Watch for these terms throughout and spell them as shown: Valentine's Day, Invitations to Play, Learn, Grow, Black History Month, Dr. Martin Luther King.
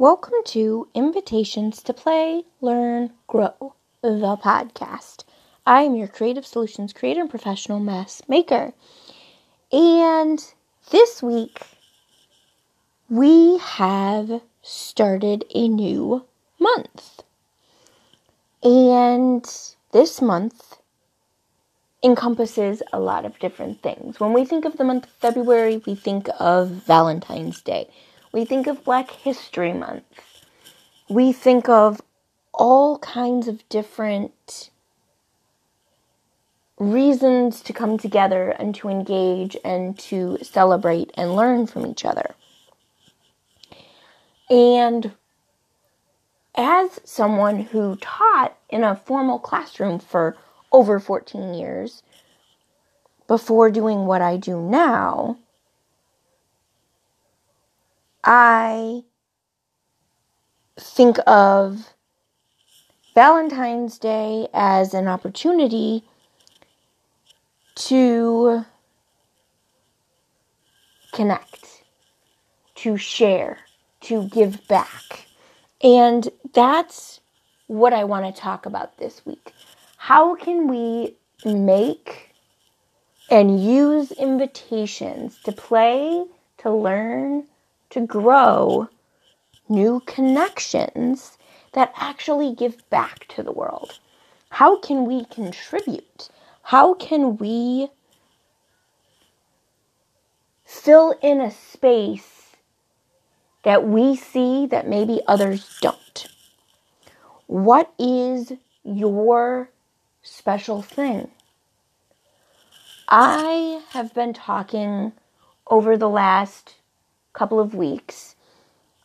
Welcome to Invitations to Play, Learn, Grow, the podcast. I am your creative solutions creator and professional mess maker. And this week, we have started a new month. And this month encompasses a lot of different things. When we think of the month of February, we think of Valentine's Day. We think of Black History Month. We think of all kinds of different reasons to come together and to engage and to celebrate and learn from each other. And as someone who taught in a formal classroom for over 14 years before doing what I do now, I think of Valentine's Day as an opportunity to connect, to share, to give back. And that's what I want to talk about this week. How can we make and use invitations to play, to learn, to grow new connections that actually give back to the world? How can we contribute? How can we fill in a space that we see that maybe others don't? What is your special thing? I have been talking over the last couple of weeks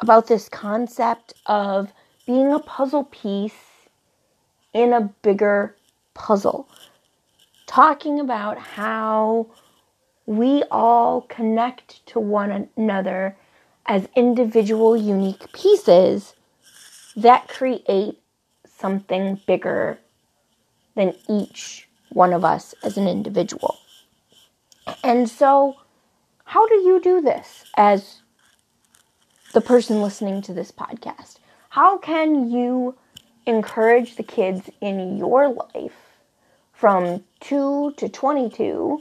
about this concept of being a puzzle piece in a bigger puzzle. Talking about how we all connect to one another as individual, unique pieces that create something bigger than each one of us as an individual. And so, how do you do this as the person listening to this podcast? How can you encourage the kids in your life from 2 to 22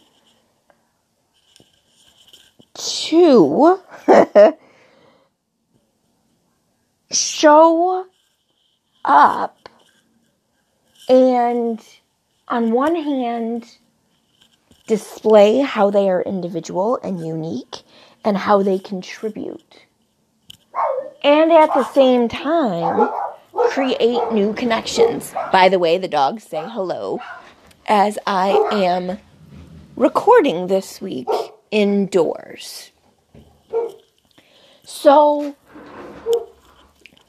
to show up and, on one hand, display how they are individual and unique and how they contribute, and at the same time, create new connections? By the way, the dogs say hello as I am recording this week indoors. So,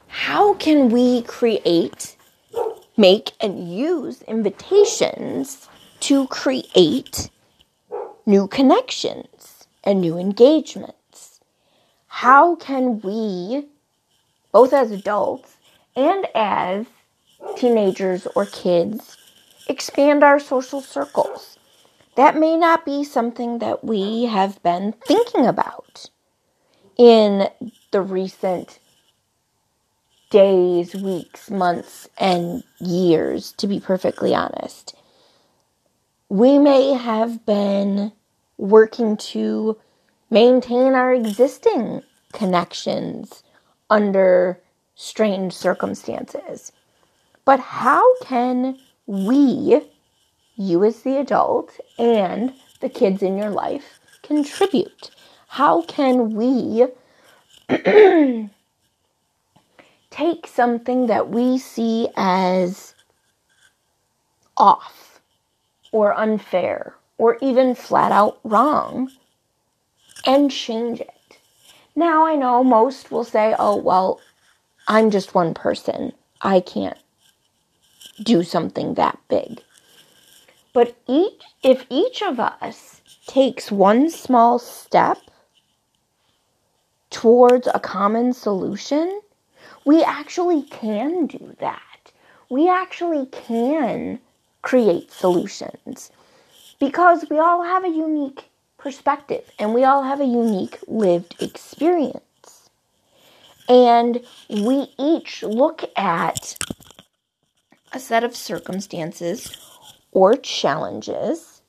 how can we create, make, and use invitations to create new connections and new engagements? How can we, both as adults and as teenagers or kids, expand our social circles? That may not be something that we have been thinking about in the recent days, weeks, months, and years, to be perfectly honest. We may have been working to maintain our existing connections under strange circumstances. But how can we, you as the adult and the kids in your life, contribute? How can we take something that we see as off or unfair or even flat out wrong and change it? Now, I know most will say, oh, well, I'm just one person. I can't do something that big. But if each of us takes one small step towards a common solution, we actually can do that. We actually can create solutions because we all have a unique perspective and we all have a unique lived experience. And we each look at a set of circumstances or challenges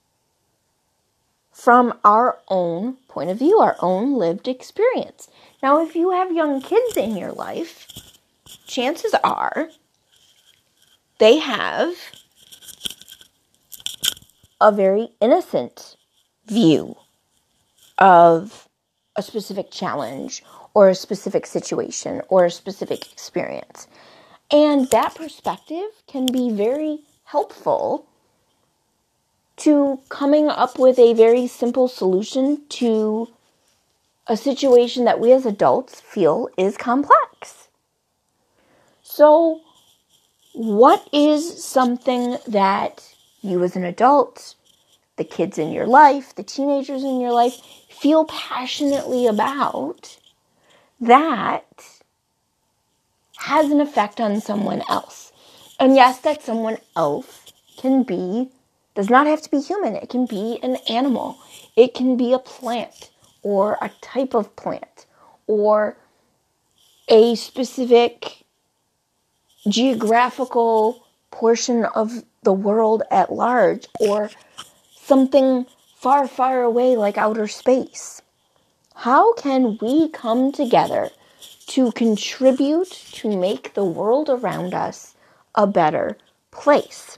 from our own point of view, our own lived experience. Now, if you have young kids in your life, chances are they have a very innocent view of a specific challenge or a specific situation or a specific experience. And that perspective can be very helpful to coming up with a very simple solution to a situation that we as adults feel is complex. So, what is something that you as an adult, the kids in your life, the teenagers in your life, feel passionately about that has an effect on someone else? And yes, that someone else does not have to be human. It can be an animal. It can be a plant or a type of plant or a specific geographical portion of the world at large or something far, far away like outer space. How can we come together to contribute to make the world around us a better place?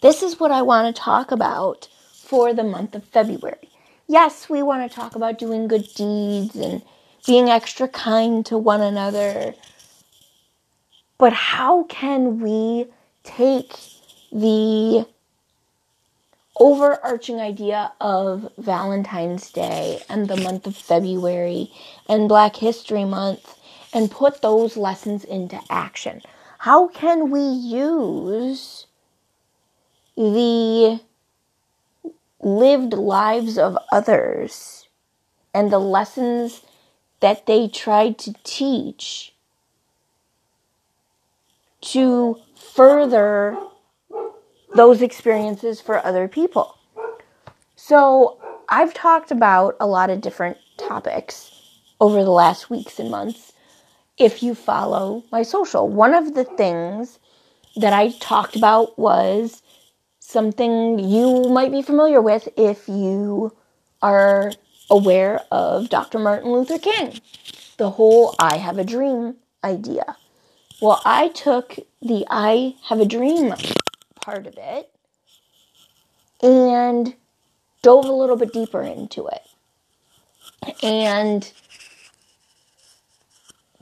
This is what I want to talk about for the month of February. Yes, we want to talk about doing good deeds and being extra kind to one another. But how can we take the overarching idea of Valentine's Day and the month of February and Black History Month and put those lessons into action? How can we use the lived lives of others and the lessons that they tried to teach to further those experiences for other people? So I've talked about a lot of different topics over the last weeks and months if you follow my social. One of the things that I talked about was something you might be familiar with if you are aware of Dr. Martin Luther King, the whole I have a dream idea. Well, I took the I have a dream part of it and dove a little bit deeper into it. And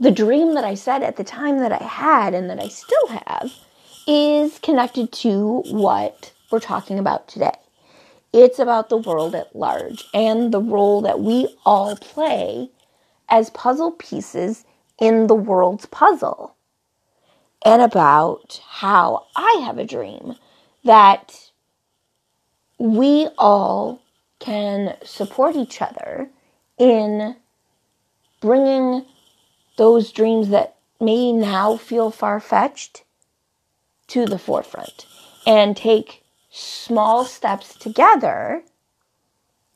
the dream that I said at the time that I had and that I still have is connected to what we're talking about today. It's about the world at large and the role that we all play as puzzle pieces in the world's puzzle, and about how I have a dream that we all can support each other in bringing those dreams that may now feel far-fetched to the forefront and take small steps together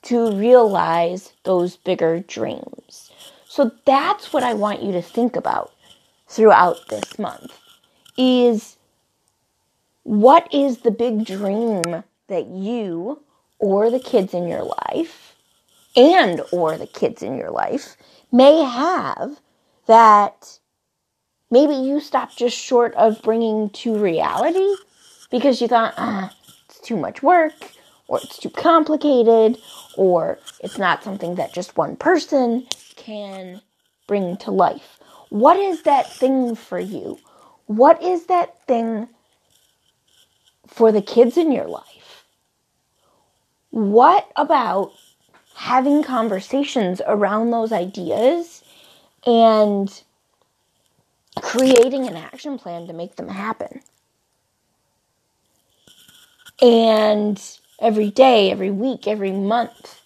to realize those bigger dreams. So that's what I want you to think about throughout this month. Is what is the big dream that you or the kids in your life may have that maybe you stop just short of bringing to reality because you thought, it's too much work, or it's too complicated, or it's not something that just one person can bring to life. What is that thing for you? What is that thing for the kids in your life? What about having conversations around those ideas and creating an action plan to make them happen? And every day, every week, every month,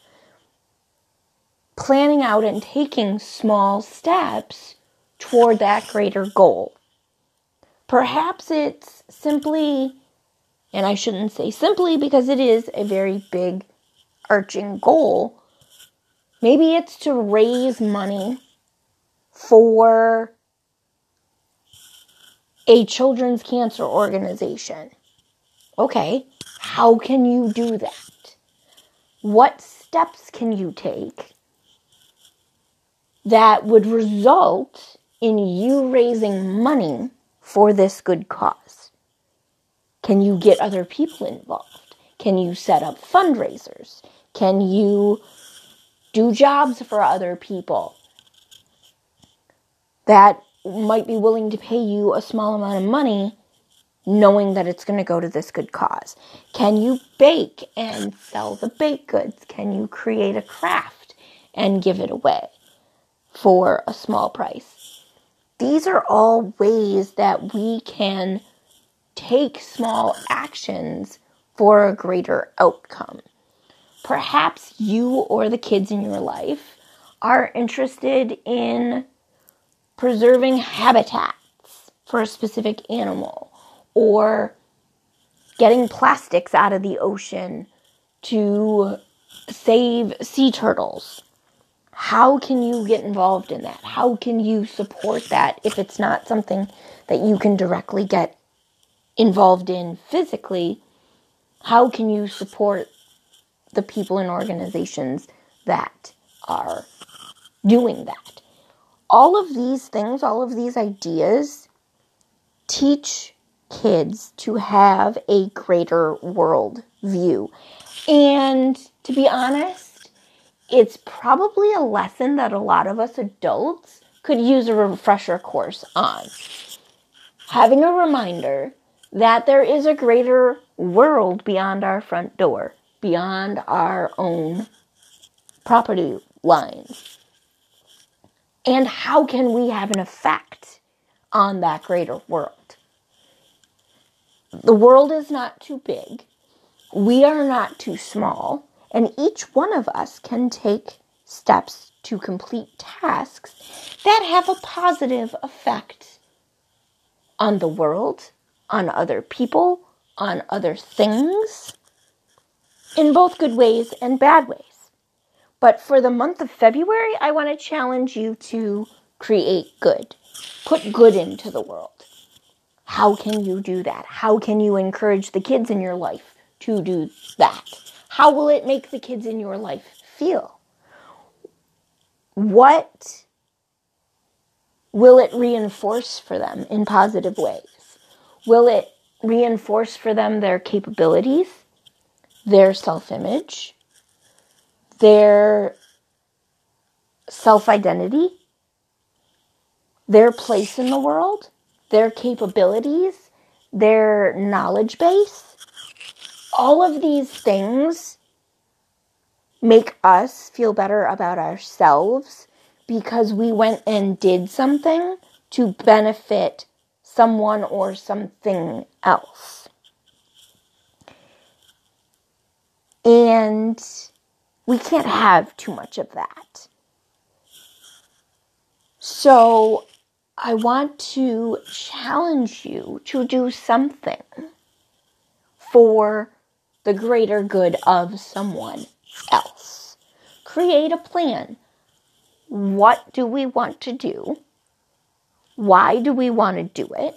planning out and taking small steps toward that greater goal. Perhaps it's simply, and I shouldn't say simply because it is a very big arching goal, maybe it's to raise money for a children's cancer organization. Okay, how can you do that? What steps can you take that would result in you raising money for this good cause? Can you get other people involved? Can you set up fundraisers? Can you do jobs for other people that might be willing to pay you a small amount of money knowing that it's going to go to this good cause? Can you bake and sell the baked goods? Can you create a craft and give it away for a small price? These are all ways that we can take small actions for a greater outcome. Perhaps you or the kids in your life are interested in preserving habitats for a specific animal, or getting plastics out of the ocean to save sea turtles. How can you get involved in that? How can you support that if it's not something that you can directly get involved in physically? How can you support the people and organizations that are doing that? All of these things, all of these ideas teach kids to have a greater world view. And to be honest, it's probably a lesson that a lot of us adults could use a refresher course on. Having a reminder that there is a greater world beyond our front door, beyond our own property lines. And how can we have an effect on that greater world? The world is not too big. We are not too small. And each one of us can take steps to complete tasks that have a positive effect on the world, on other people, on other things, in both good ways and bad ways. But for the month of February, I want to challenge you to create good. Put good into the world. How can you do that? How can you encourage the kids in your life to do that? How will it make the kids in your life feel? What will it reinforce for them in positive ways? Will it reinforce for them their capabilities, their self-image, their self-identity, their place in the world, their capabilities, their knowledge base? All of these things make us feel better about ourselves because we went and did something to benefit someone or something else. And we can't have too much of that. So I want to challenge you to do something for the greater good of someone else. Create a plan. What do we want to do? Why do we want to do it?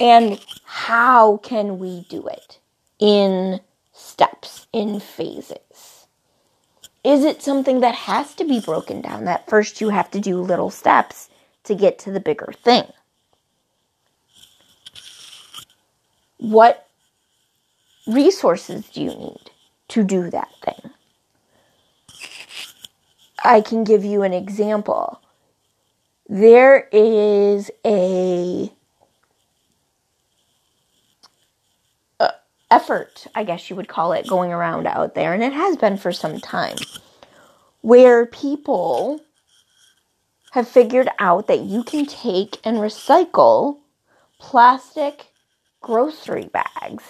And how can we do it in steps, in phases? Is it something that has to be broken down, that first you have to do little steps to get to the bigger thing? What resources do you need to do that thing? I can give you an example. There is an effort, I guess you would call it, going around out there, and it has been for some time, where people have figured out that you can take and recycle plastic grocery bags.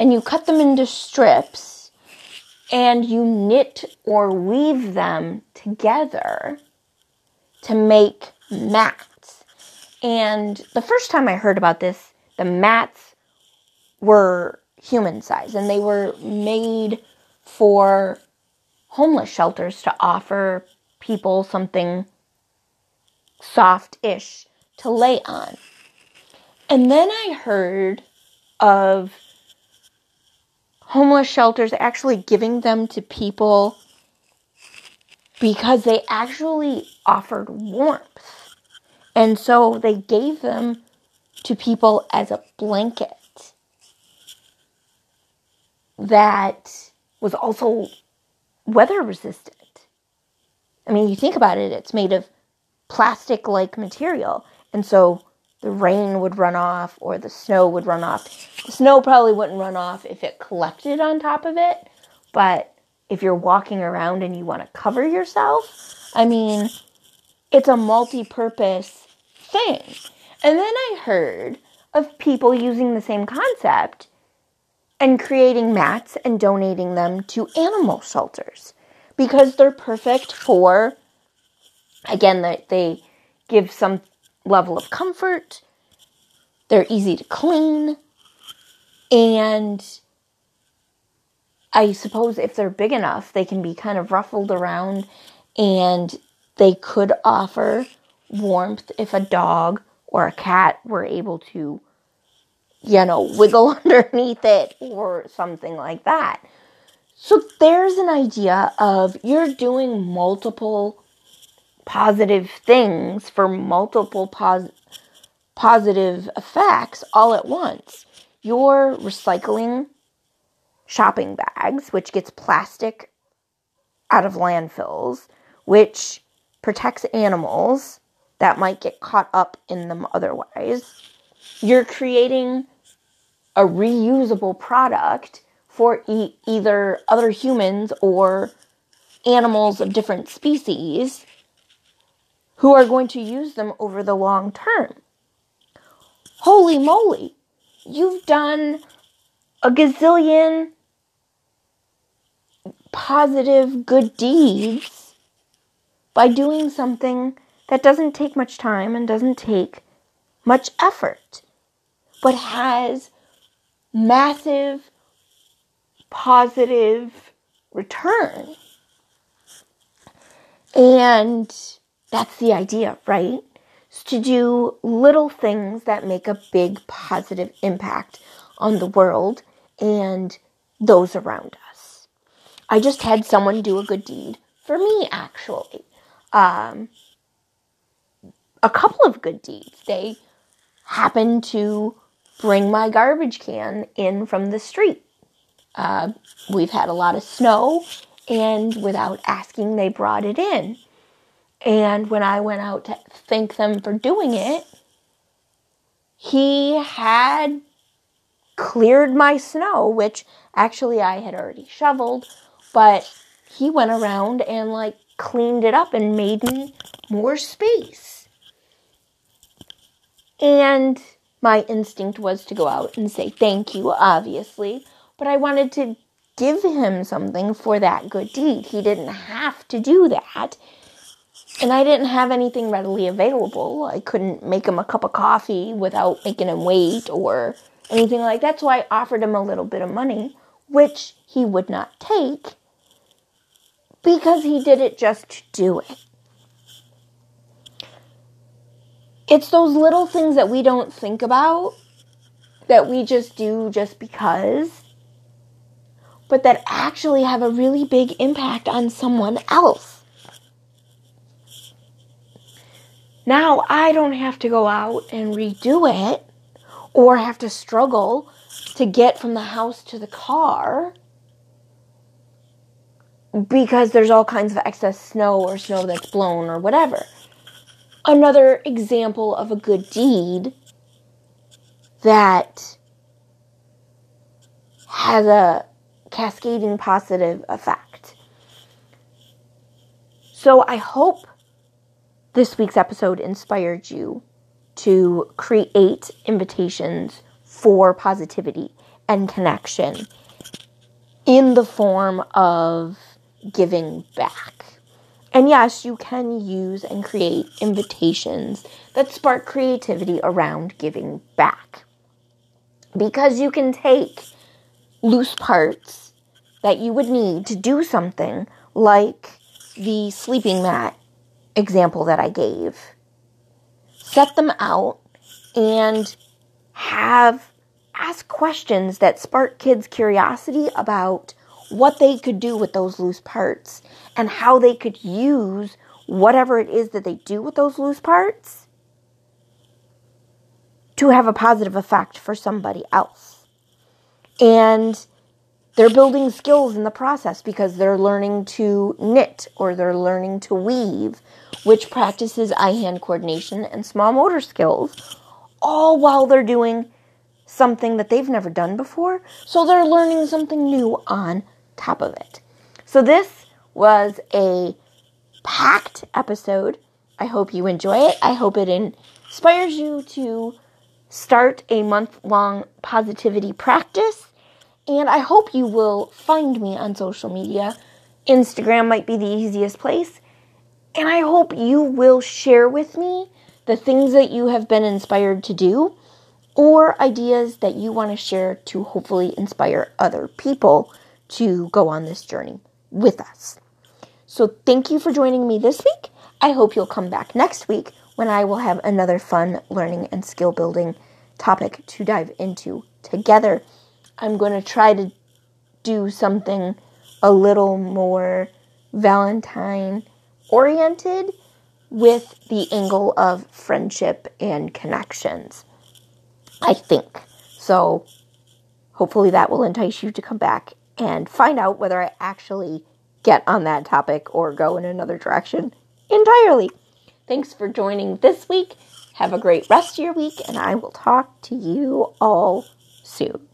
And you cut them into strips, and you knit or weave them together to make mats. And the first time I heard about this, the mats were human size, and they were made for homeless shelters to offer people something soft-ish to lay on. And then I heard of homeless shelters actually giving them to people because they actually offered warmth. And so they gave them to people as a blanket that was also weather resistant. I mean, you think about it, it's made of plastic-like material. And so the rain would run off or the snow would run off. The snow probably wouldn't run off if it collected on top of it. But if you're walking around and you want to cover yourself, I mean, it's a multi-purpose thing. And then I heard of people using the same concept and creating mats and donating them to animal shelters because they're perfect for, again, they give some level of comfort, they're easy to clean, and I suppose if they're big enough, they can be kind of ruffled around, and they could offer warmth if a dog or a cat were able to, you know, wiggle underneath it or something like that. So there's an idea of you're doing multiple positive things for multiple positive effects all at once. You're recycling shopping bags, which gets plastic out of landfills, which protects animals that might get caught up in them otherwise. You're creating a reusable product for either other humans or animals of different species who are going to use them over the long term. Holy moly, you've done a gazillion positive good deeds by doing something that doesn't take much time and doesn't take much effort, but has massive positive return. And that's the idea, right? It's to do little things that make a big positive impact on the world and those around us. I just had someone do a good deed for me, actually. A couple of good deeds. They happened to bring my garbage can in from the street. We've had a lot of snow, and without asking, they brought it in. And when I went out to thank them for doing it, he had cleared my snow, which actually I had already shoveled, but he went around and like cleaned it up and made me more space. And my instinct was to go out and say thank you, obviously, but I wanted to give him something for that good deed. He didn't have to do that. And I didn't have anything readily available. I couldn't make him a cup of coffee without making him wait or anything like that. So I offered him a little bit of money, which he would not take because he did it just to do it. It's those little things that we don't think about, that we just do just because, but that actually have a really big impact on someone else. Now I don't have to go out and redo it or have to struggle to get from the house to the car because there's all kinds of excess snow or snow that's blown or whatever. Another example of a good deed that has a cascading positive effect. So I hope this week's episode inspired you to create invitations for positivity and connection in the form of giving back. And yes, you can use and create invitations that spark creativity around giving back, because you can take loose parts that you would need to do something, like the sleeping mat example that I gave Set them out and ask questions that spark kids' curiosity about what they could do with those loose parts and how they could use whatever it is that they do with those loose parts to have a positive effect for somebody else. And they're building skills in the process because they're learning to knit or they're learning to weave, which practices eye-hand coordination and small motor skills, all while they're doing something that they've never done before. So they're learning something new on top of it. So this was a packed episode. I hope you enjoy it. I hope it inspires you to start a month-long positivity practice. And I hope you will find me on social media. Instagram might be the easiest place. And I hope you will share with me the things that you have been inspired to do, or ideas that you want to share to hopefully inspire other people to go on this journey with us. So thank you for joining me this week. I hope you'll come back next week when I will have another fun learning and skill building topic to dive into together. I'm going to try to do something a little more Valentine oriented with the angle of friendship and connections, I think. So hopefully that will entice you to come back and find out whether I actually get on that topic or go in another direction entirely. Thanks for joining this week. Have a great rest of your week, and I will talk to you all soon.